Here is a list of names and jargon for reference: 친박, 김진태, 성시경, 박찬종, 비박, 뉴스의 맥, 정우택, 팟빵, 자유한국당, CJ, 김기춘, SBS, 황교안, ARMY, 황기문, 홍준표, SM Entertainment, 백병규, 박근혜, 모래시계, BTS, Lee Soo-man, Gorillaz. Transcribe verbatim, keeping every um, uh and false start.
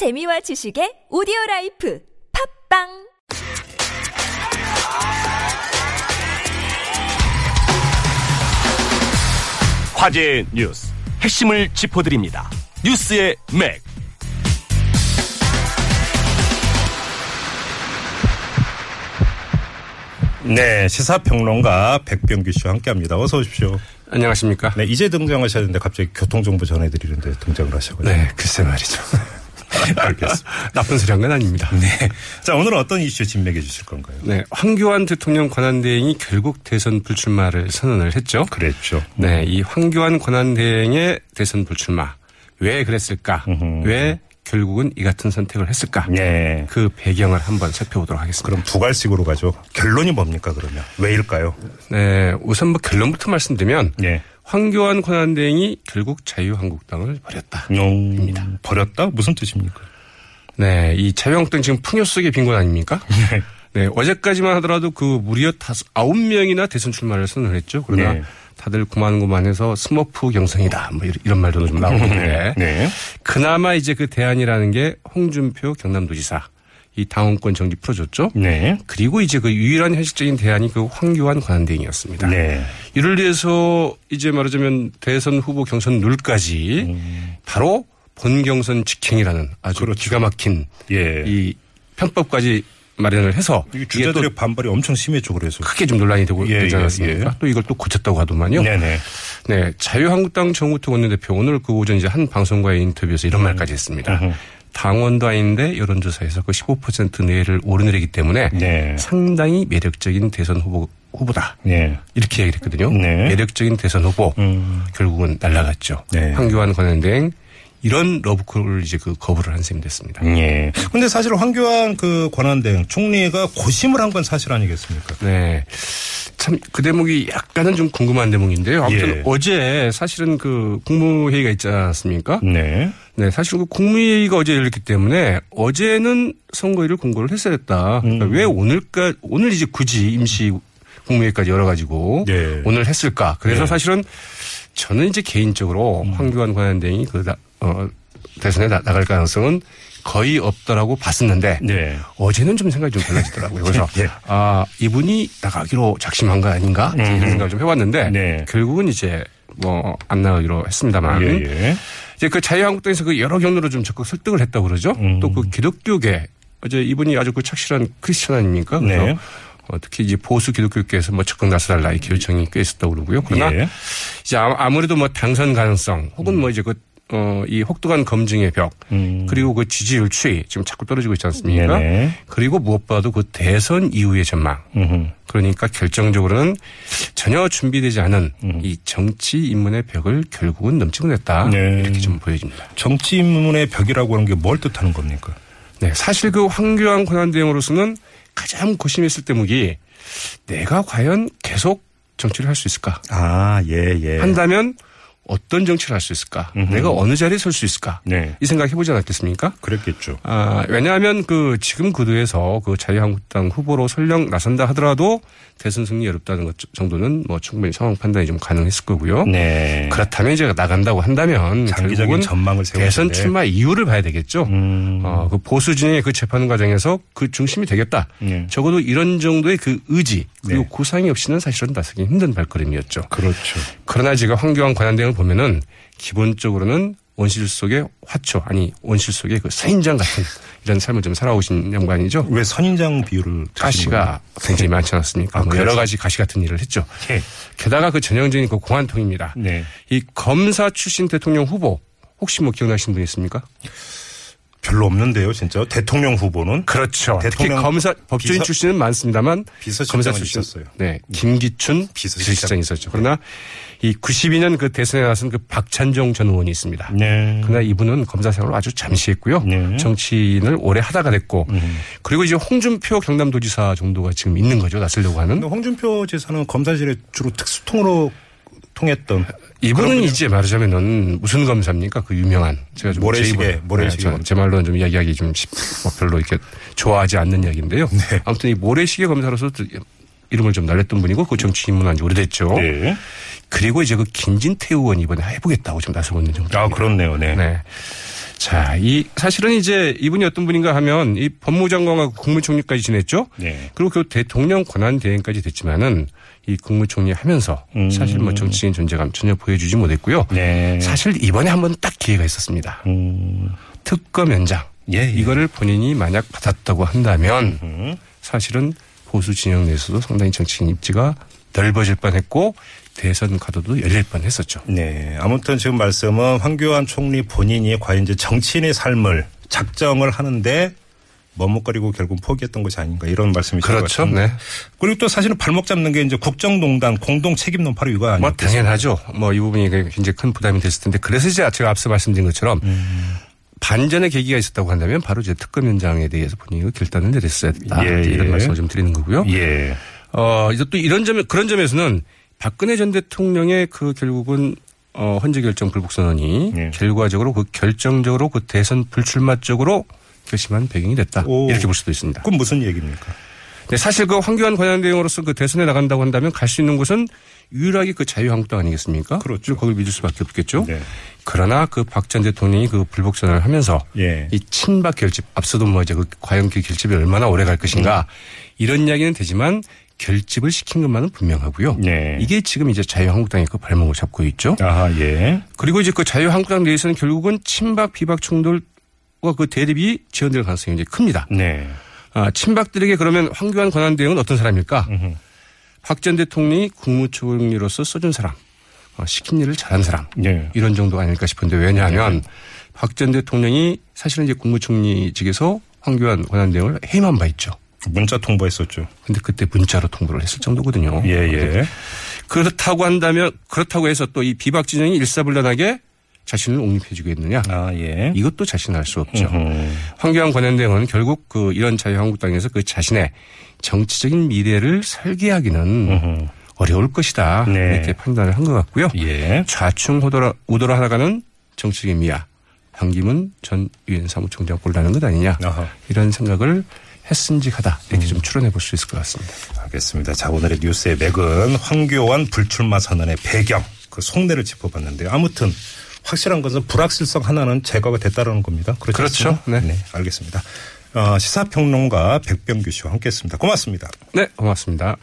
재미와 지식의 오디오라이프 팟빵 화제의 뉴스 핵심을 짚어드립니다. 뉴스의 맥. 네, 시사평론가 백병규 씨와 함께합니다. 어서 오십시오. 안녕하십니까. 네, 이제 등장하셔야 되는데 갑자기 교통정보 전해드리는데 등장을 하시고요. 네, 글쎄 말이죠. 알겠습니다. 나쁜 소리 한 건 아닙니다. 네. 자, 오늘은 어떤 이슈에 진맥해 주실 건가요? 네. 황교안 대통령 권한대행이 결국 대선 불출마를 선언을 했죠. 그랬죠. 네. 이 황교안 권한대행의 대선 불출마. 왜 그랬을까? 으흠. 왜 결국은 이 같은 선택을 했을까? 네. 그 배경을 한번 살펴보도록 하겠습니다. 그럼 두 갈씩으로 가죠. 결론이 뭡니까, 그러면? 왜일까요? 네. 우선 뭐 결론부터 말씀드리면. 네. 황교안 권한대행이 결국 자유한국당을 버렸다. 음, 입니다. 버렸다? 무슨 뜻입니까? 네. 이 자유한국당 지금 풍요 속에 빈 건 아닙니까? 네. 네. 어제까지만 하더라도 그 무려 다섯, 아홉 명이나 대선 출마를 선언을 했죠. 그러나 네. 다들 고만고만해서 스머프 경선이다. 뭐 이런 말도 좀 나오는데. 네. 그나마 이제 그 대안이라는 게 홍준표 경남도지사. 이 당원권 정지 풀어줬죠. 네. 그리고 이제 그 유일한 현실적인 대안이 그 황교안 권한대행이었습니다. 네. 이를 위해서 이제 말하자면 대선 후보 경선 룰까지 음. 바로 본경선 직행이라는 아주 그렇죠. 기가 막힌 예. 이 편법까지 마련을 해서 주자들의 반발이 엄청 심했죠. 그래서 크게 좀 논란이 되고 예, 되지 않았습니까? 예, 예. 또 이걸 또 고쳤다고 하더만요. 네네. 네. 자유한국당 정우택 원내대표 오늘 그 오전 이제 한 방송과의 인터뷰에서 이런 음. 말까지 했습니다. 음. 당원도 아닌데 여론조사에서 그 십오 퍼센트 내외를 오르내리기 때문에 네. 상당히 매력적인 대선 후보, 후보다. 네. 이렇게 얘기를 했거든요. 네. 매력적인 대선 후보. 음. 결국은 날아갔죠. 네. 황교안 권한대행 이런 러브콜을 이제 그 거부를 한 셈이 됐습니다. 예. 근데 사실 황교안 그 권한대행 총리가 고심을 한 건 사실 아니겠습니까? 네. 참 그 대목이 약간은 좀 궁금한 대목인데요. 아무튼 예. 어제 사실은 그 국무회의가 있지 않았습니까? 네. 네. 사실은 그 국무회의가 어제 열렸기 때문에 어제는 선거일을 공고를 했어야 했다. 그러니까 음. 왜 오늘까, 오늘 이제 굳이 임시 국무회의까지 열어가지고 네. 오늘 했을까. 그래서 네. 사실은 저는 이제 개인적으로 음. 황교안 권한대행이 그 어, 대선에 나, 나갈 가능성은 거의 없다라고 봤었는데 네. 어제는 좀 생각이 좀 달라지더라고요. 그래서 네. 아 이분이 나가기로 작심한 거 아닌가 음. 이런 생각을 좀 해봤는데 네. 결국은 이제 뭐 안 나가기로 했습니다만 예, 예. 이제 그 자유한국당에서 그 여러 경로로 좀 적극 설득을 했다고 그러죠. 음. 또 그 기독교계 어제 이분이 아주 그 착실한 크리스천 아닙니까? 그래서 네. 어, 특히 이제 보수 기독교계에서 뭐 적극 나서달라 이 결정이 꽤 있었다고 그러고요. 그러나 예. 이제 아무래도 뭐 당선 가능성 혹은 음. 뭐 이제 그 어, 이 혹독한 검증의 벽, 음. 그리고 그 지지율 추이 지금 자꾸 떨어지고 있지 않습니까? 네네. 그리고 무엇보다도 그 대선 이후의 전망. 음흠. 그러니까 결정적으로는 전혀 준비되지 않은 음. 이 정치 입문의 벽을 결국은 넘지 못했다. 네. 이렇게 좀 보여집니다. 정치 입문의 벽이라고 하는 게 뭘 뜻하는 겁니까? 네. 사실 그 황교안 권한대행으로서는 가장 고심했을 대목이 내가 과연 계속 정치를 할 수 있을까? 아, 예, 예. 한다면 어떤 정치를 할 수 있을까? 음흠. 내가 어느 자리에 설 수 있을까? 네. 이 생각 해보지 않았겠습니까? 그랬겠죠. 아, 왜냐하면 그 지금 구도에서 그 자유한국당 후보로 설령 나선다 하더라도 대선 승리 어렵다는 것 정도는 뭐 충분히 상황 판단이 좀 가능했을 거고요. 네. 그렇다면 이제 나간다고 한다면 장기적인 전망을 세우는데 대선 출마 이유를 봐야 되겠죠. 음. 어, 그 보수 진영의 그 재판 과정에서 그 중심이 되겠다. 네. 적어도 이런 정도의 그 의지 그리고 네. 구상이 없이는 사실은 나서기 힘든 발걸음이었죠. 그렇죠. 그러나 지금 황교안 권한대행을 보면은 기본적으로는 온실 속의 화초 아니 온실 속의 그 선인장 같은 이런 삶을 좀 살아오신 양반이죠. 왜 선인장 비율을 가시가 굉장히 많지 않았습니까? 아, 뭐 여러 가지 가시 같은 일을 했죠. 네. 게다가 그 전형적인 그 공안통입니다. 네. 이 검사 출신 대통령 후보 혹시 뭐 기억나시는 분 있습니까? 별로 없는데요, 진짜. 대통령 후보는. 그렇죠. 대통령 특히 검사, 법조인 비서, 출신은 많습니다만. 검사 출신. 있었어요. 네. 김기춘 비서실장이 있었죠. 그러나 네. 이 구십이 년 그 대선에 나선 그 박찬종 전 의원이 있습니다. 네. 그러나 이분은 검사 생활을 아주 잠시 했고요. 네. 정치인을 오래 하다가 됐고. 음. 그리고 이제 홍준표 경남도지사 정도가 지금 있는 거죠. 나서려고 하는. 홍준표 지사는 검사실에 주로 특수통으로 통했던. 이분은 이제 말하자면은 무슨 검사입니까? 그 유명한 제가 좀 모래시계 모래시계 네, 제 말로는 좀 이야기하기 좀 별로 이렇게 좋아하지 않는 이야기인데요. 네. 아무튼 이 모래시계 검사로서 이름을 좀 날렸던 분이고 그 정치 입문한 지 오래됐죠. 네. 그리고 이제 그 김진태 의원 이번에 해보겠다고 좀 나서고 있는 정도. 아 그렇네요. 네. 네. 자, 이 사실은 이제 이분이 어떤 분인가 하면 이 법무장관과 국무총리까지 지냈죠. 네. 그리고 그 대통령 권한 대행까지 됐지만은 이 국무총리 하면서 음. 사실 뭐 정치적인 존재감 전혀 보여주지 못했고요. 네. 사실 이번에 한번 딱 기회가 있었습니다. 음. 특검 연장. 예, 예. 이거를 본인이 만약 받았다고 한다면 음. 사실은 보수 진영 내에서도 상당히 정치인 입지가 넓어질 뻔했고 대선 가도도 열릴 뻔했었죠. 네, 아무튼 지금 말씀은 황교안 총리 본인이 과연 이제 정치인의 삶을 작정을 하는데 머뭇거리고 결국 포기했던 것이 아닌가 이런 말씀이신 것 같습니다. 그렇죠. 네. 그리고 또 사실은 발목 잡는 게 이제 국정농단 공동 책임론 바로 이거 아니에요? 뭐 당연하죠. 뭐 이 부분이 굉장히 큰 부담이 됐을 텐데 그래서 이제 제가 앞서 말씀드린 것처럼. 음. 반전의 계기가 있었다고 한다면 바로 이제 특검 연장에 대해서 본인이 결단을 내렸어야 했다. 예, 이런 예. 말씀을 좀 드리는 거고요. 예. 어, 이제 또 이런 점, 그런 점에서는 박근혜 전 대통령의 그 결국은 어, 헌재 결정 불복선언이 예. 결과적으로 그 결정적으로 그 대선 불출마 쪽으로 결심한 배경이 됐다. 오. 이렇게 볼 수도 있습니다. 그건 무슨 얘기입니까? 네, 사실 그 황교안 관련 대응으로서 그 대선에 나간다고 한다면 갈 수 있는 곳은 유일하게 그 자유한국당 아니겠습니까? 그렇죠. 거기를 믿을 수밖에 없겠죠. 네. 그러나 그 박 전 대통령이 그 불복선언을 하면서 예. 이 친박 결집 앞서도 뭐 이제 그 과연 그 결집이 얼마나 오래 갈 것인가 음. 이런 이야기는 되지만 결집을 시킨 것만은 분명하고요. 예. 이게 지금 이제 자유한국당이 그 발목을 잡고 있죠. 아 예. 그리고 이제 그 자유한국당 내에서는 결국은 친박 비박 충돌과 그 대립이 지연될 가능성이 이제 큽니다. 네. 아, 친박들에게 그러면 황교안 권한 대행은 어떤 사람일까? 박 전 대통령이 국무총리로서 써준 사람, 어, 시킨 일을 잘한 사람 네. 이런 정도가 아닐까 싶은데 왜냐하면 네. 박 전 대통령이 사실은 이제 국무총리직에서 황교안 권한 대행을 해임한 바 있죠. 문자 통보했었죠. 그런데 그때 문자로 통보를 했을 정도거든요. 예예. 그렇다고 한다면 그렇다고 해서 또 이 비박 진영이 일사불란하게 자신을 옹립해주겠느냐? 아, 예. 이것도 자신은 알 수 없죠. 으흠. 황교안 권한 대행은 결국 그 이런 자유한국당에서 그 자신의 정치적인 미래를 설계하기는 으흠. 어려울 것이다. 네. 이렇게 판단을 한 것 같고요. 예. 좌충 우돌아, 우돌아 하다가는 정치적인 미야. 황기문 전 유엔 사무총장 꼴라는 것 아니냐? 아하. 이런 생각을 했음직하다. 이렇게 음. 좀 추론해 볼 수 있을 것 같습니다. 알겠습니다. 자, 오늘의 뉴스의 맥은 황교안 불출마 선언의 배경, 그 속내를 짚어봤는데요. 아무튼. 확실한 것은 불확실성 하나는 제거가 됐다라는 겁니다. 그렇죠. 네. 네, 알겠습니다. 어, 시사평론가 백병규 씨와 함께했습니다. 고맙습니다. 네, 고맙습니다.